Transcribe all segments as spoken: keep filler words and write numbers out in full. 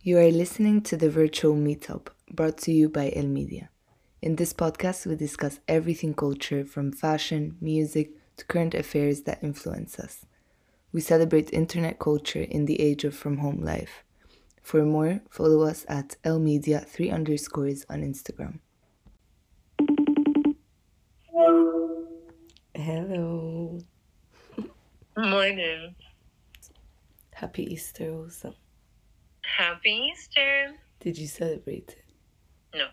You are listening to the virtual meetup brought to you by El Media. In this podcast, we discuss everything culture, from fashion, music, to current affairs that influence us. We celebrate internet culture in the age of from-home life. For more, follow us at El Media three underscores on Instagram. Hello. Morning. Happy Easter also. Happy Easter. Did you celebrate it? No.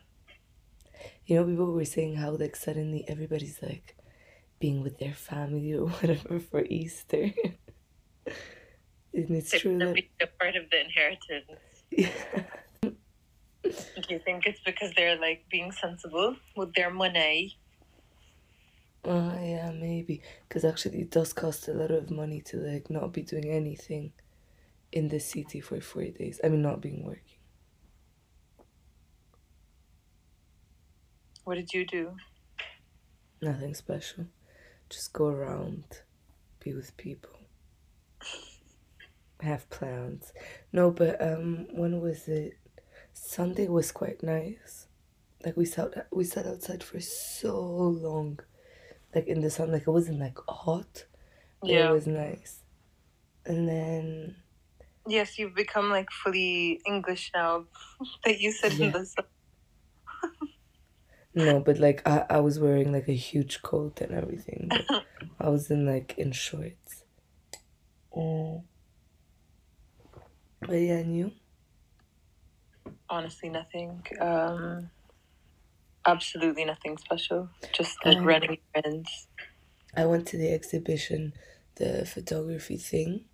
You know, people were saying how, like, suddenly everybody's, like, being with their family or whatever for Easter. Isn't it true? It's a part of the inheritance. Yeah. Do you think it's because they're, like, being sensible with their money? Oh, yeah, maybe. Because actually it does cost a lot of money to, like, not be doing anything in the city for four days. I mean, not being working. What did you do? Nothing special. Just go around, be with people, have plans. No, but um, when was it? Sunday was quite nice. Like, we sat, we sat outside for so long. Like, in the sun. Like, it wasn't, like, hot. But yeah. It was nice. And then... Yes, you've become, like, fully English now that you said yeah. in the sun. No, but, like, I, I was wearing, like, a huge coat and everything. I was in, like, in shorts. Mm. But, yeah, and you? Honestly, nothing. Um, absolutely nothing special. Just, like, um, running errands. I went to the exhibition, the photography thing.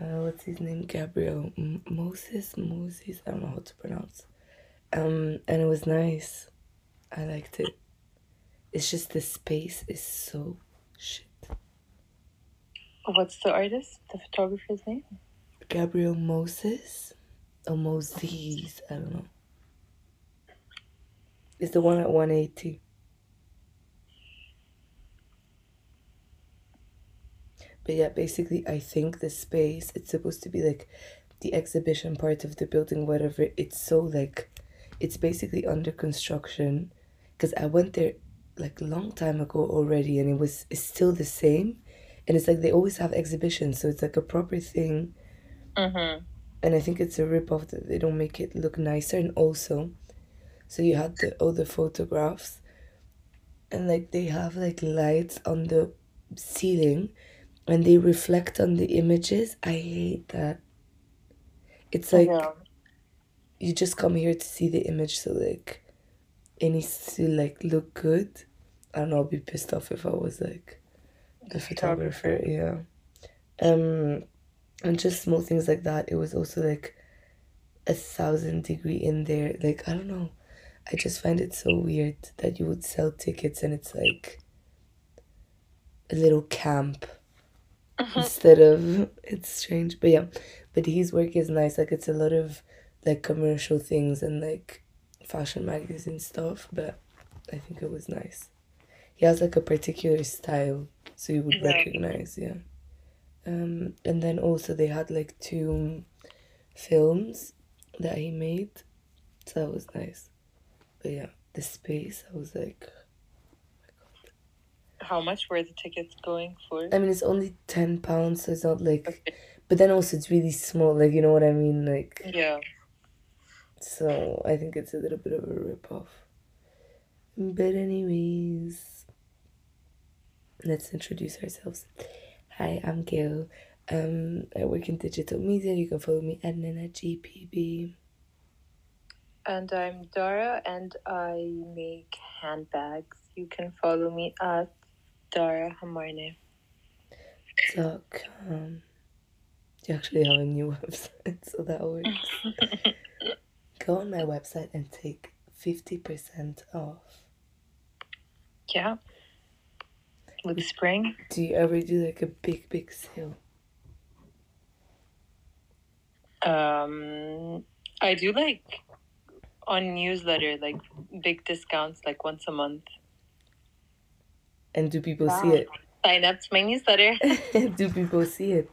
Uh, what's his name? Gabriel M- Moses? Moses? I don't know how to pronounce. Um, and it was nice. I liked it. It's just the space is so shit. What's the artist? The photographer's name? Gabriel Moses? Or Moses? I don't know. It's the one at one eighty. But yeah, basically, I think the space, it's supposed to be, like, the exhibition part of the building, whatever. It's so, like, it's basically under construction. Because I went there, like, a long time ago already, and it was it's still the same. And it's, like, they always have exhibitions, so it's, like, a proper thing. Mm-hmm. And I think it's a rip-off that they don't make it look nicer. And also, so you had the, all the photographs. And, like, they have, like, lights on the ceiling. When they reflect on the images, I hate that. It's like, you just come here to see the image, so, like, it needs to, like, look good. I don't know, I'll be pissed off if I was, like, the photographer, yeah. Um, and just small things like that. It was also, like, a thousand degree in there. Like, I don't know. I just find it so weird that you would sell tickets and it's, like, a little camp. Instead of, it's strange, but yeah, but his work is nice. Like, it's a lot of, like, commercial things and, like, fashion magazine stuff, but I think it was nice. He has, like, a particular style, so you would recognize, yeah. Um, and then also they had, like, two films that he made, so that was nice. But yeah, the space, I was like... How much were the tickets going for? I mean, it's only ten pounds, so it's not like... Okay. But then also, it's really small, like, you know what I mean? Like... Yeah. So, I think it's a little bit of a rip-off. But anyways... Let's introduce ourselves. Hi, I'm Gael. Um, I work in digital media. You can follow me at nenagpb. And I'm Dara, and I make handbags. You can follow me at darahamarneh. So, um, you actually have a new website, so that works. Go on my website and take fifty percent off. Yeah. With the spring. Do you ever do, like, a big, big sale? Um, I do, like, on newsletter, like, big discounts, like, once a month. And do people wow. see it? Sign up to my newsletter. Do people see it?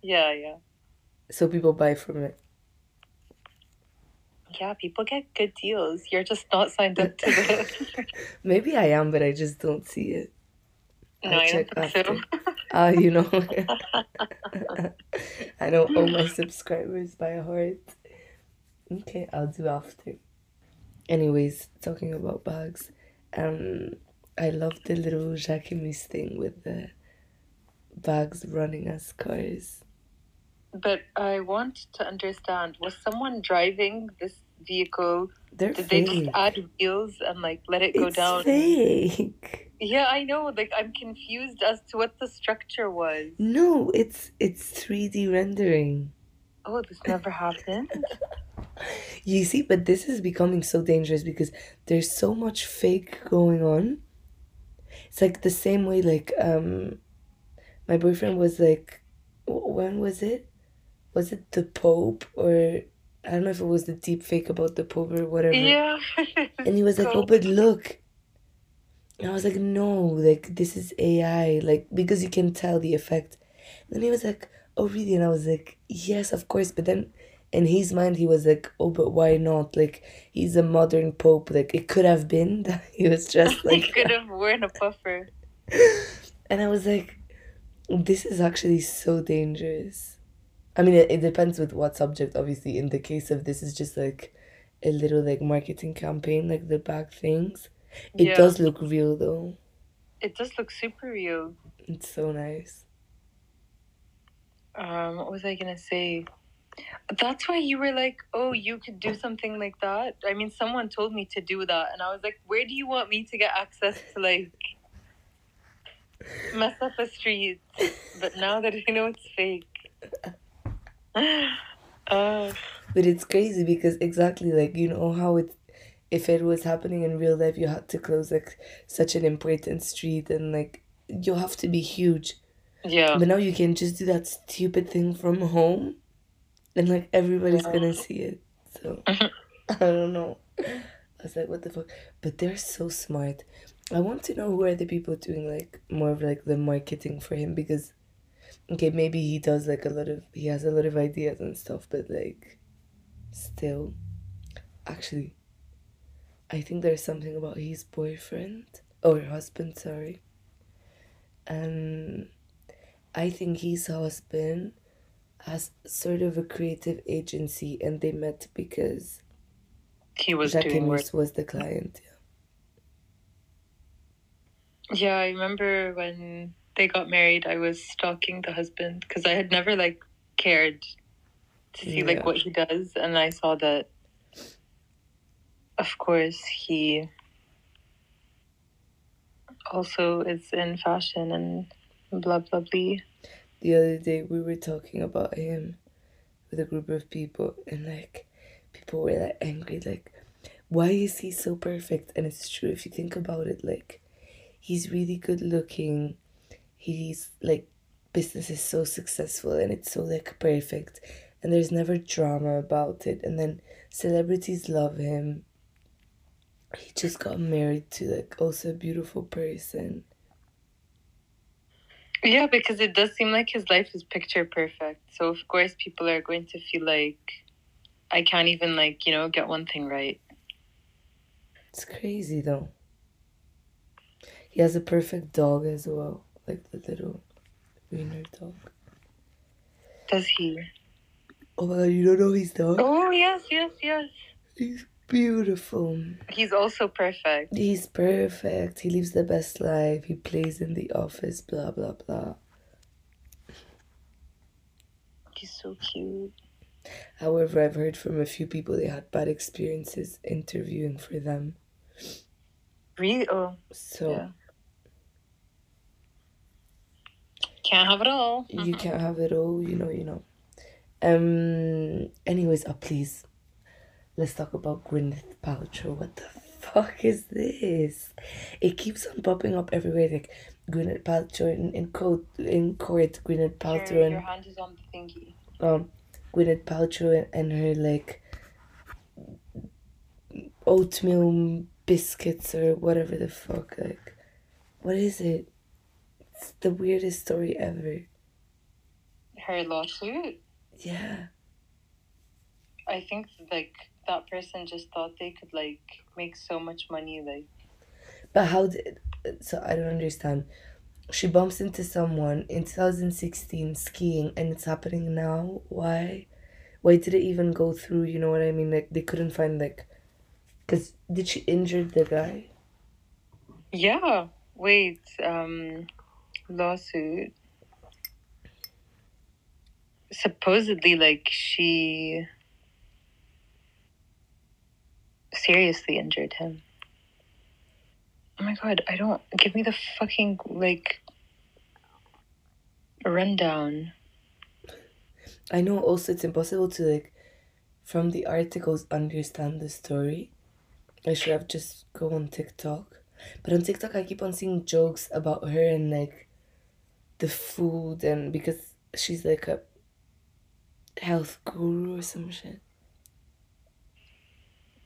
Yeah, yeah. So people buy from it? yeah, people get good deals. You're just not signed up to it. Maybe I am, but I just don't see it. No, I'll I check don't think after. So. Uh, you know, I don't owe my subscribers by heart. Okay, I'll do after. Anyways, talking about bags, um, I love the little Jacquemus thing with the bags running as cars. But I want to understand, was someone driving this vehicle? They're Did fake. They just add wheels and like let it go it's down? It's fake. Yeah, I know. Like, I'm confused as to what the structure was. No, it's it's three D rendering. Oh, this never happened. You see, but this is becoming so dangerous because there's so much fake going on. It's like the same way, like, um, my boyfriend was like, when was it? Was it the Pope or... I don't know if it was the deep fake about the Pope or whatever. Yeah. And he was like, oh, but look. And I was like, no, like, this is A I. Like, because you can tell the effect. And then he was like, oh, really? And I was like, yes, of course. But then in his mind, he was like, oh, but why not? Like, he's a modern Pope. Like, it could have been that he was dressed like... He could have worn a puffer. And I was like, this is actually so dangerous. I mean, it, it depends with what subject, obviously. In the case of this is just like a little like marketing campaign, like the bag things. It yeah. does look real though. It does look super real. It's so nice. Um, what was I gonna say? That's why you were like, oh, you could do something like that. I mean, someone told me to do that, and I was like, where do you want me to get access to like mess up a street? But now that I know it's fake. Uh, but it's crazy because exactly like, you know how it, if it was happening in real life, you had to close like such an important street and like you have to be huge. Yeah. But now you can just do that stupid thing from home, and like everybody's yeah. gonna see it. So I don't know. I was like, what the fuck? But they're so smart. I want to know who are the people doing like more of like the marketing for him, because okay, maybe he does like a lot of, he has a lot of ideas and stuff, but like, still, actually, I think there's something about his boyfriend, or husband, sorry. Um, I think his husband has sort of a creative agency, and they met because he was Jacquemus was the client. Yeah. Yeah, I remember when they got married, I was stalking the husband because I had never like cared to see yeah. like what he does, and I saw that of course he also is in fashion and blah blah blah. The other day we were talking about him with a group of people, and like people were like angry, like, why is he so perfect? And it's true if you think about it, like he's really good looking. He's like, business is so successful and it's so like perfect, and there's never drama about it. And then celebrities love him. He just got married to like also a beautiful person. Yeah, because it does seem like his life is picture perfect. So of course people are going to feel like, I can't even like, you know, get one thing right. It's crazy though. He has a perfect dog as well. Like the little wiener dog. Does he? Oh my god, you don't know his dog? Oh, yes, yes, yes. He's beautiful. He's also perfect. He's perfect. He lives the best life. He plays in the office, blah, blah, blah. He's so cute. However, I've heard from a few people they had bad experiences interviewing for them. Really? Oh. So. Yeah. Can't have it all. Mm-hmm. You can't have it all, you know, you know. Um. Anyways, oh, please, let's talk about Gwyneth Paltrow. What the fuck is this? It keeps on popping up everywhere, like Gwyneth Paltrow in, in court, in court, Gwyneth Paltrow. Your, and, your hand is on the thingy. Um, Gwyneth Paltrow and, and her, like, oatmeal biscuits or whatever the fuck, like, what is it? It's the weirdest story ever. Her lawsuit? Yeah. I think, like, that person just thought they could, like, make so much money, like. But how did... So, I don't understand. She bumps into someone in two thousand sixteen skiing, and it's happening now. Why? Why did it even go through, you know what I mean? Like, they couldn't find, like... Because did she injure the guy? Yeah. Wait. Um, lawsuit. Supposedly, like, she... seriously injured him. Oh my god, I don't... Give me the fucking, like... rundown. I know, also, it's impossible to, like... from the articles, understand the story. I should have just go on TikTok. But on TikTok, I keep on seeing jokes about her and, like... the food and... because she's, like, a... health guru or some shit.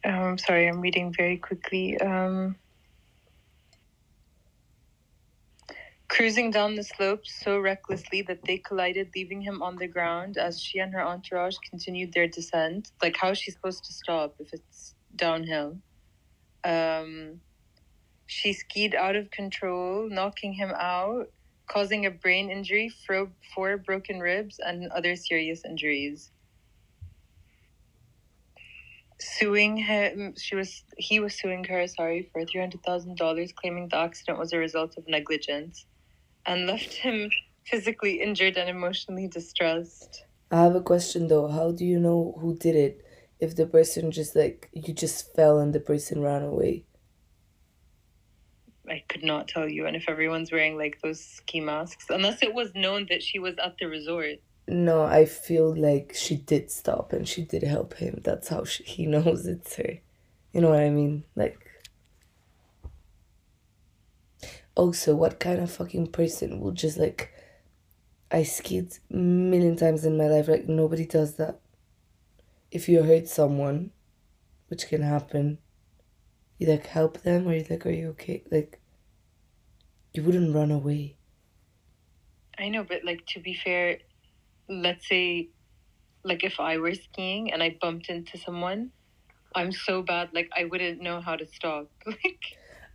Um, I'm sorry, I'm reading very quickly. Um... Cruising down the slope so recklessly that they collided, leaving him on the ground as she and her entourage continued their descent. Like, how is she supposed to stop if it's downhill? Um, she skied out of control, knocking him out, causing a brain injury, fro- four broken ribs, and other serious injuries. Suing him, she was he was suing her, sorry, for three hundred thousand dollars, claiming the accident was a result of negligence. And left him physically injured and emotionally distressed. I have a question, though. How do you know who did it if the person just, like, you just fell and the person ran away? I could not tell you. And if everyone's wearing, like, those ski masks, unless it was known that she was at the resort. No, I feel like she did stop and she did help him. That's how she, he knows it's her. You know what I mean? Like... Also, what kind of fucking person will just, like... I skied a million times in my life. Like, nobody does that. If you hurt someone, which can happen, you, like, help them or you, like, are you okay? Like, you wouldn't run away. I know, but, like, to be fair, let's say, like, if I were skiing and I bumped into someone, I'm so bad, like, I wouldn't know how to stop. Like...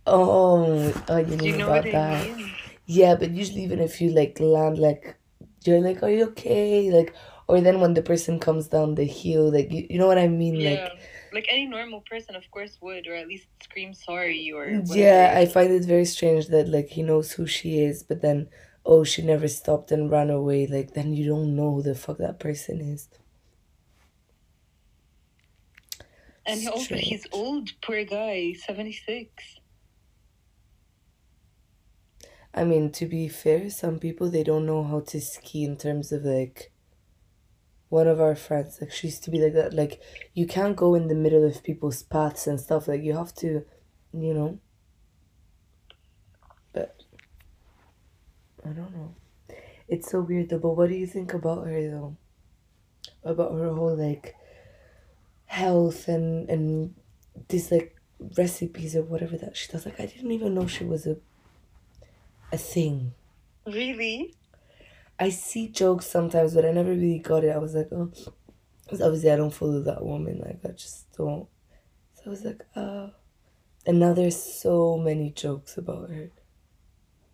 Oh, oh, you mean about that? Yeah, but usually even if you, like, land, like, you're like, are you okay? Like, or then when the person comes down the hill, like, you, you know what I mean? Yeah, like, like any normal person, of course, would, or at least scream sorry or whatever. Yeah, I find it very strange that, like, he knows who she is, but then, oh, she never stopped and ran away. Like, then you don't know who the fuck that person is. And he also, he's old, poor guy, seventy-six. I mean, to be fair, some people, they don't know how to ski in terms of, like, one of our friends, like, she used to be like that. Like, you can't go in the middle of people's paths and stuff. Like, you have to, you know. But, I don't know. It's so weird, though. But what do you think about her, though? About her whole, like, health and, and these, like, recipes or whatever that she does. Like, I didn't even know she was a... a thing. Really? I see jokes sometimes, but I never really got it. I was like, oh, because obviously I don't follow that woman. Like, I just don't. So I was like, oh. And now there's so many jokes about her.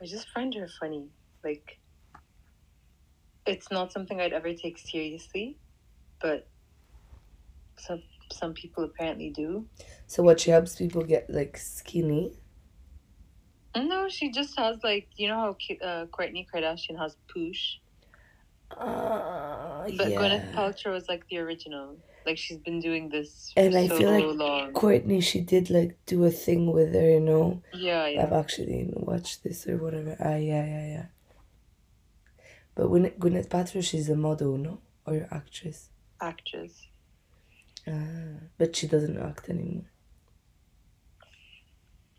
I just find her funny. Like, it's not something I'd ever take seriously, but some some people apparently do. So what, she helps people get, like, skinny? No, she just has, like, you know how K- uh, Kourtney Kardashian has Poosh? Uh, but yeah. Gwyneth Paltrow is, like, the original. Like, she's been doing this for and so I feel like long. Kourtney, she did, like, do a thing with her, you know? Yeah, yeah. I've actually watched this or whatever. Ah, yeah, yeah, yeah. But Gwyneth, Gwyneth Paltrow, she's a model, no? Or actress? Actress. Ah, but she doesn't act anymore.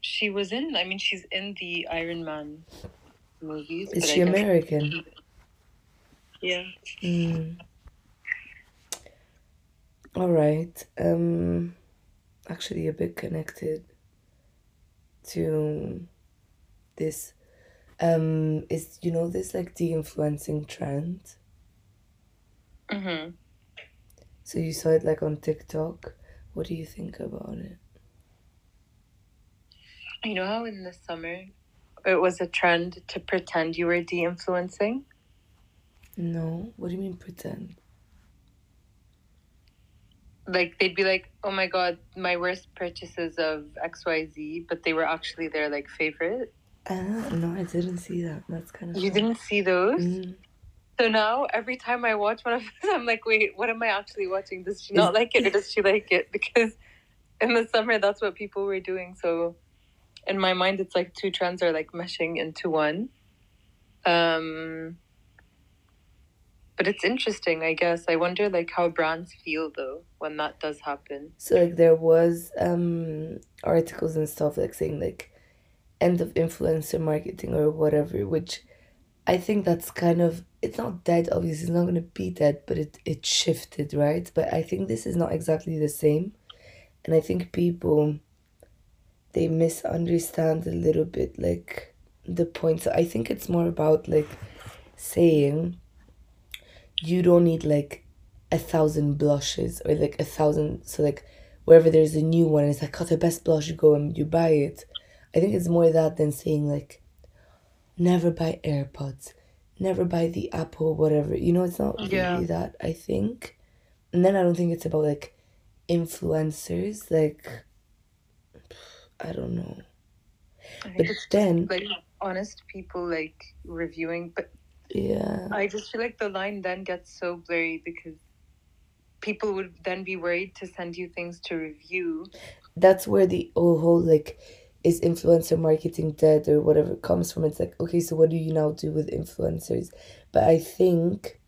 She was in, I mean, she's in the Iron Man movies. Is she American? Yeah. Mm. All right. Um, actually a bit connected to this. Um, is, you know, this, like, de-influencing trend? Mm-hmm. So you saw it, like, on TikTok? What do you think about it? You know how in the summer it was a trend to pretend you were de-influencing? No. What do you mean pretend? Like, they'd be like, oh my god, my worst purchases of X Y Z, but they were actually their, like, favorite. Uh, no, I didn't see that. That's kind of You funny. Didn't see those? Mm. So now, every time I watch one of those, I'm like, wait, what am I actually watching? Does she not like it, or does she like it? Because in the summer, that's what people were doing. So in my mind, it's like two trends are, like, meshing into one. Um... But it's interesting, I guess. I wonder, like, how brands feel, though, when that does happen. So, like, there was um articles and stuff, like, saying, like, end of influencer marketing or whatever, which I think that's kind of... It's not dead, obviously. It's not going to be dead, but it, it shifted, right? But I think this is not exactly the same. And I think people, they misunderstand a little bit, like, the point. So I think it's more about, like, saying... You don't need, like, a thousand blushes or, like, a thousand... So, like, wherever there's a new one, it's like, oh, the best blush, you go and you buy it. I think it's more that than saying, like, never buy AirPods, never buy the Apple, whatever. You know, it's not really yeah. that, I think. And then I don't think it's about, like, influencers. Like, I don't know. I think but it's then... Just, like, honest people, like, reviewing... but. Yeah, I just feel like the line then gets so blurry because people would then be worried to send you things to review. That's where the whole, like, is influencer marketing dead or whatever comes from. It's like, okay, so what do you now do with influencers? But I think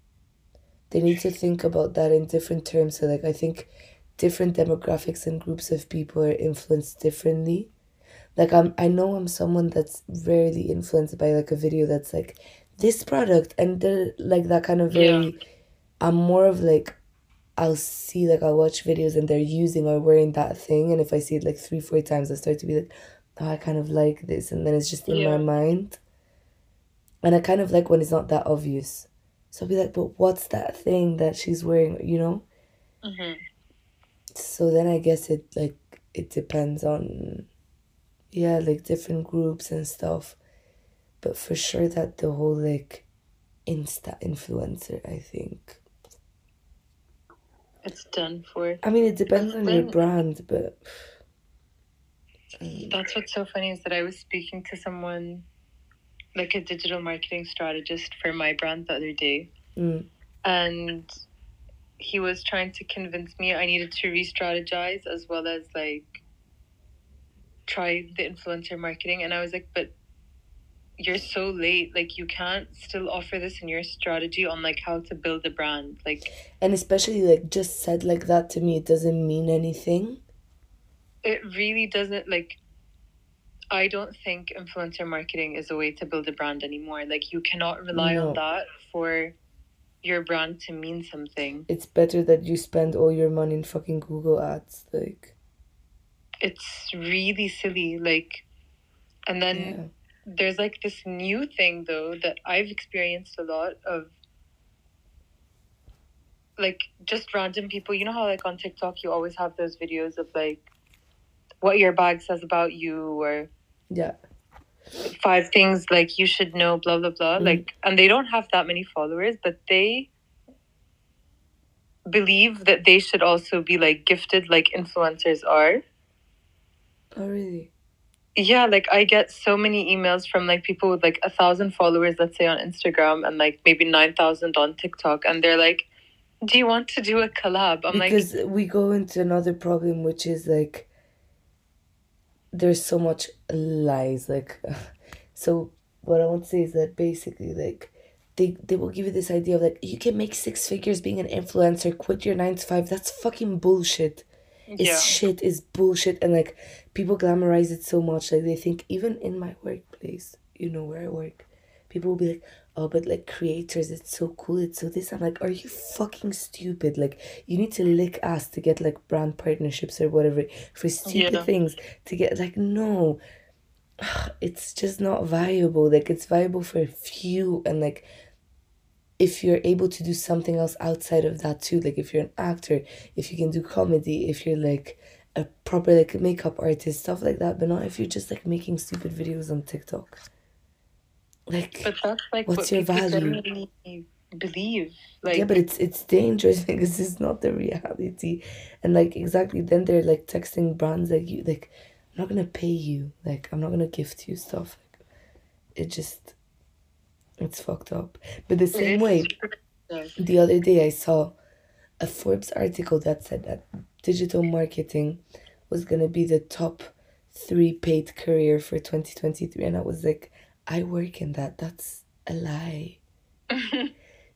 they need to think about that in different terms. So, like, I think different demographics and groups of people are influenced differently. Like, I'm, I know I'm someone that's rarely influenced by, like, a video that's, like, this product and the, like, that kind of very yeah. I'm more of, like, I'll see, like, I'll watch videos and they're using or wearing that thing, and if I see it, like, three four times, I start to be like, oh, I kind of like this, and then it's just in yeah. my mind, and I kind of like when it's not that obvious, so I'll be like, but what's that thing that she's wearing, you know? Mm-hmm. So then I guess it, like, it depends on yeah like different groups and stuff. But for sure that the whole, like, Insta influencer, I think. It's done for. I mean, it depends on your brand, but... Um. That's what's so funny is that I was speaking to someone, like, a digital marketing strategist for my brand the other day. Mm. And he was trying to convince me I needed to re-strategize as well as, like, try the influencer marketing. And I was like, but... You're so late, like, you can't still offer this in your strategy on, like, how to build a brand, like, and especially, like, just said like that to me, it doesn't mean anything. It really doesn't. Like, I don't think influencer marketing is a way to build a brand anymore. Like, you cannot rely no. on that for your brand to mean something. It's better that you spend all your money in fucking Google ads. Like, it's really silly. Like, and then yeah. there's, like, this new thing, though, that I've experienced a lot of, like, just random people. You know how, like, on TikTok you always have those videos of, like, what your bag says about you, or yeah five things, like, you should know, blah blah blah. Mm-hmm. Like, and they don't have that many followers, but they believe that they should also be, like, gifted like influencers are. Oh, really? Yeah, like, I get so many emails from, like, people with, like, a thousand followers, let's say, on Instagram, and, like, maybe nine thousand on TikTok, and they're like, do you want to do a collab? I'm because like... Because we go into another problem, which is, like, there's so much lies, like, so what I want to say is that basically, like, they, they will give you this idea of, like, you can make six figures being an influencer, quit your nine to five, that's fucking bullshit. It's yeah. shit, it's bullshit, and, like, people glamorize it so much. Like, they think, even in my workplace, you know, where I work, people will be like, oh, but, like, creators, it's so cool, it's so this. I'm like, are you fucking stupid? Like, you need to lick ass to get, like, brand partnerships or whatever for stupid yeah. things to get, like, no. It's just not viable. Like, it's viable for a few, and, like, if you're able to do something else outside of that too, like if you're an actor, if you can do comedy, if you're like a proper like makeup artist, stuff like that, but not if you're just like making stupid videos on TikTok. Like, but that's like what's what your value? Believe, like, yeah, but it's it's dangerous because it's not the reality, and like exactly then they're like texting brands like you like, I'm not gonna pay you, like I'm not gonna gift you stuff. Like, it just, it's fucked up. But the same way, the other day I saw a Forbes article that said that digital marketing was gonna be the top three paid career for twenty twenty-three, and I was like, I work in that. That's a lie.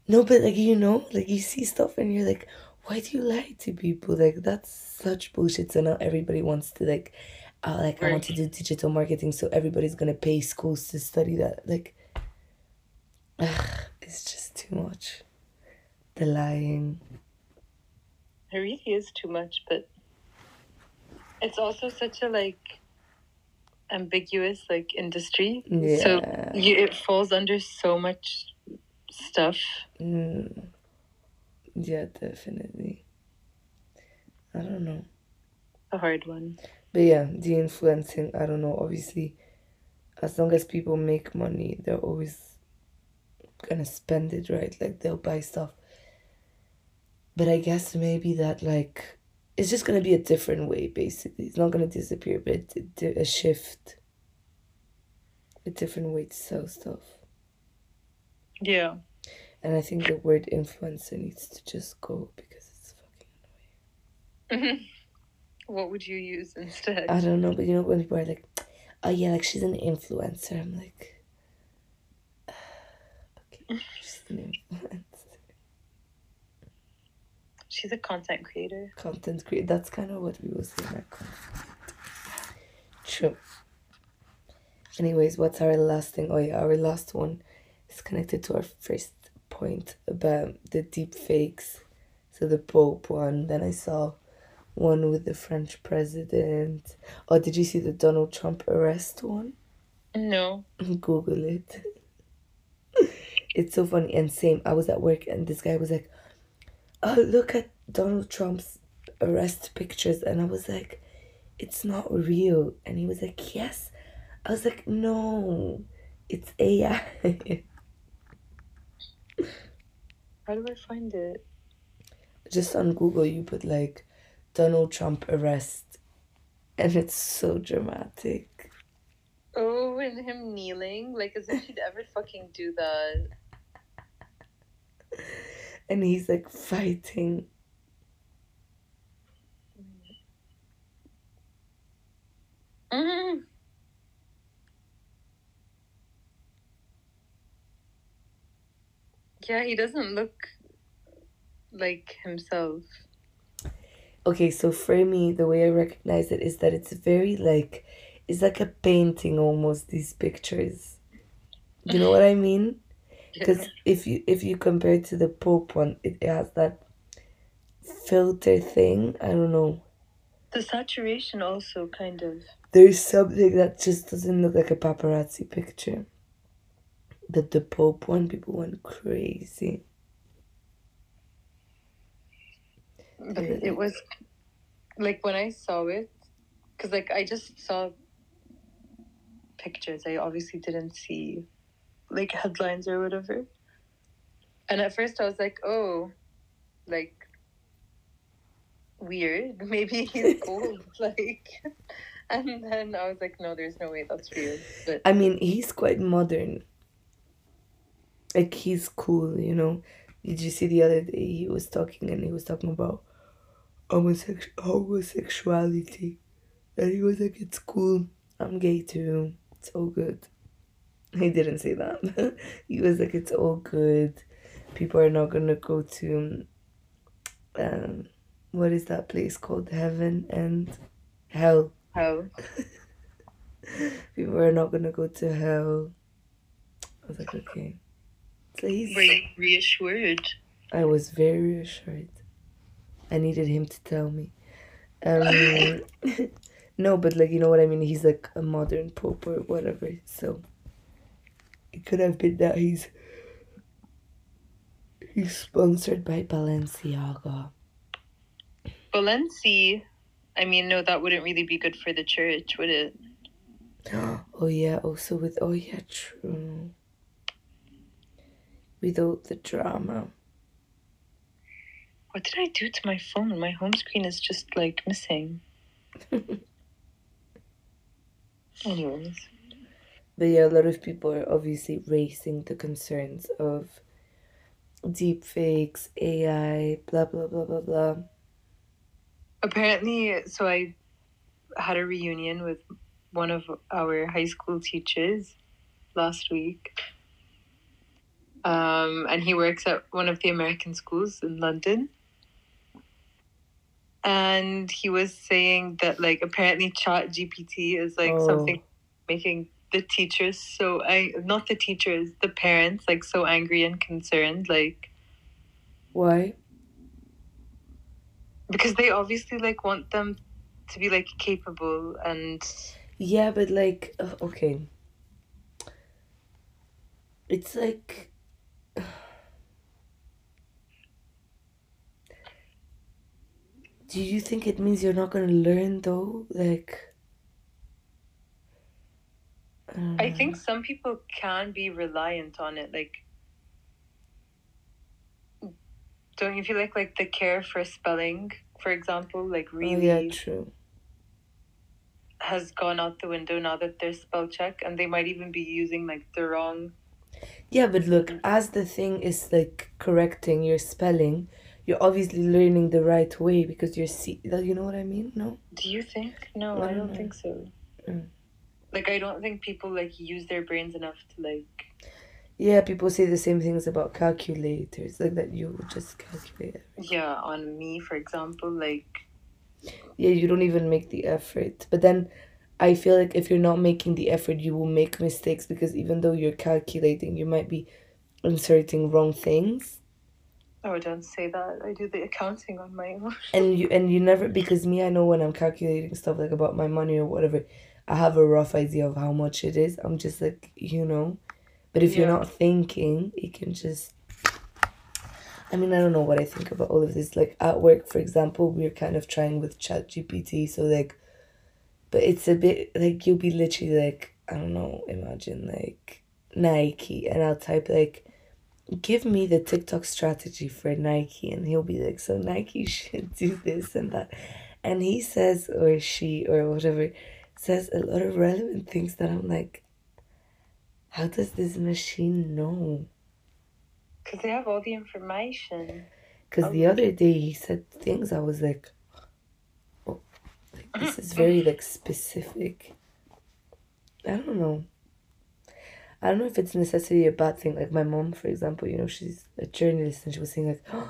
No, but like, you know, like you see stuff and you're like, why do you lie to people? Like, that's such bullshit. So now everybody wants to like, uh, like I want to do digital marketing, so everybody's gonna pay schools to study that. Like, ugh, it's just too much. The lying. It really is too much, but it's also such a like ambiguous like industry. Yeah. So you, it falls under so much stuff. Mm. Yeah, definitely. I don't know. A hard one. But yeah, the influencing, I don't know. Obviously, as long as people make money, they're always gonna spend it, right? Like, they'll buy stuff. But I guess maybe that, like, it's just gonna be a different way, basically. It's not gonna disappear, but it's a shift. A different way to sell stuff. Yeah. And I think the word influencer needs to just go because it's fucking annoying. What would you use instead? I don't know, but you know when people are like, oh yeah, like she's an influencer. I'm like, uh, okay, she's an influencer. She's a content creator. Content creator. That's kind of what we will say. Like. True. Anyways, what's our last thing? Oh yeah, our last one. It's connected to our first point about the deep fakes. So the Pope one. Then I saw one with the French president. Oh, did you see the Donald Trump arrest one? No. Google it. It's so funny. And same, I was at work and this guy was like, oh, look at Donald Trump's arrest pictures. And I was like, it's not real. And he was like, yes. I was like, no, it's A I. How do I find it? Just on Google, you put like Donald Trump arrest, and it's so dramatic. Oh, and him kneeling, like as if he'd ever fucking do that. And he's like fighting. Mm-hmm. Yeah, he doesn't look like himself. Okay, so for me, the way I recognize it is that it's very like, it's like a painting almost, these pictures. You know what I mean? Because yeah. if you if you compare it to the Pope one, it has that filter thing. I don't know. The saturation also, kind of. There's something that just doesn't look like a paparazzi picture. That the Pope one, people went crazy. It was like when I saw it, because like I just saw pictures. I obviously didn't see like headlines or whatever. And at first I was like, oh, like weird. Maybe he's old. Like. And then I was like, no, there's no way that's real. But I mean, he's quite modern. Like, he's cool, you know? Did you see the other day he was talking and he was talking about homosex- homosexuality? And he was like, it's cool. I'm gay too. It's all good. He didn't say that. He was like, it's all good. People are not going to go to, um, what is that place called? Heaven and hell. Hell. People are not going to go to hell. I was like, okay. Were you reassured? I was very reassured. I needed him to tell me. Um, no, but like, you know what I mean? He's like a modern Pope or whatever. So it could have been that he's He's sponsored by Balenciaga. Balenci, I mean, no, that wouldn't really be good for the church, would it? Oh, yeah, also with, oh, yeah, true. Without the drama. What did I do to my phone? My home screen is just, like, missing. Anyways. But yeah, a lot of people are obviously raising the concerns of deepfakes, A I, blah, blah, blah, blah, blah. Apparently, so I had a reunion with one of our high school teachers last week. Um, and he works at one of the American schools in London. And he was saying that, like, apparently ChatGPT is, like, oh. something making the teachers so... I not the teachers, the parents, like, so angry and concerned, like... Why? Because they obviously, like, want them to be, like, capable and... Yeah, but, like, uh, okay. It's, like... Uh... Do you think it means you're not going to learn, though? Like... I, I think some people can be reliant on it, like... Don't you feel like, like, the care for spelling, for example, like, really oh, yeah, true. has gone out the window now that there's spell check, and they might even be using, like, the wrong... Yeah, but look, as the thing is, like, correcting your spelling, you're obviously learning the right way because you're... See- you know what I mean? No? Do you think? No, no I don't no. think so. Mm. Like, I don't think people, like, use their brains enough to, like... Yeah, people say the same things about calculators, like that you just calculate everything. Yeah, on me, for example, like... Yeah, you don't even make the effort. But then I feel like if you're not making the effort, you will make mistakes because even though you're calculating, you might be inserting wrong things. Oh, don't say that. I do the accounting on my own. And you, and you never... Because me, I know when I'm calculating stuff, like, about my money or whatever, I have a rough idea of how much it is. I'm just like, you know... But if yeah. you're not thinking, it can just... I mean, I don't know what I think about all of this. Like, at work, for example, we're kind of trying with ChatGPT. So, like... But it's a bit... Like, you'll be literally, like... I don't know. Imagine, like... Nike. And I'll type, like... Give me the TikTok strategy for Nike. And he'll be like, so Nike should do this and that. And he says, or she, or whatever, says a lot of relevant things that I'm like... How does this machine know? Because they have all the information. Because okay. the other day he said things, I was like, oh, like, this is very, like, specific. I don't know. I don't know if it's necessarily a bad thing. Like, my mom, for example, you know, she's a journalist, and she was saying, like, oh,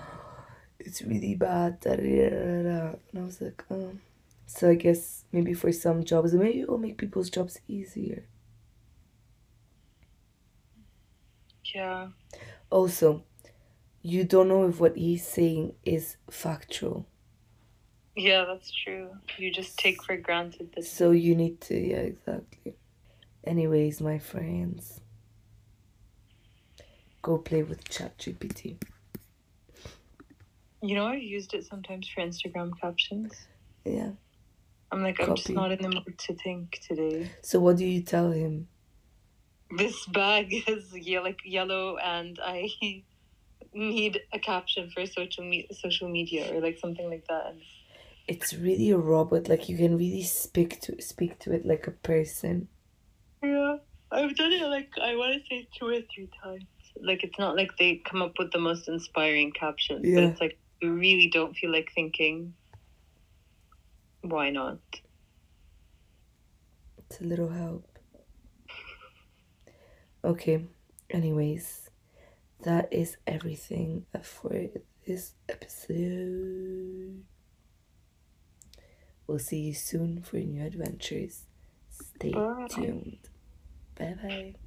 it's really bad. And I was like, oh. So I guess maybe for some jobs, maybe it will make people's jobs easier. Yeah. Also, you don't know if what he's saying is factual. Yeah, that's true. You just take for granted this. So you need to, yeah, exactly. Anyways, my friends, go play with ChatGPT. You know, I've used it sometimes for Instagram captions. Yeah. I'm like, Copy. I'm just not in the mood to think today. So what do you tell him? This bag is ye- like yellow and I need a caption for social, me- social media or like something like that. It's really a robot. Like you can really speak to speak to it like a person. Yeah. I've done it like I want to say two or three times. Like it's not like they come up with the most inspiring captions. Yeah. But it's like you really don't feel like thinking. Why not? It's a little help. Okay, anyways, that is everything for this episode. We'll see you soon for new adventures. Stay tuned. Bye-bye.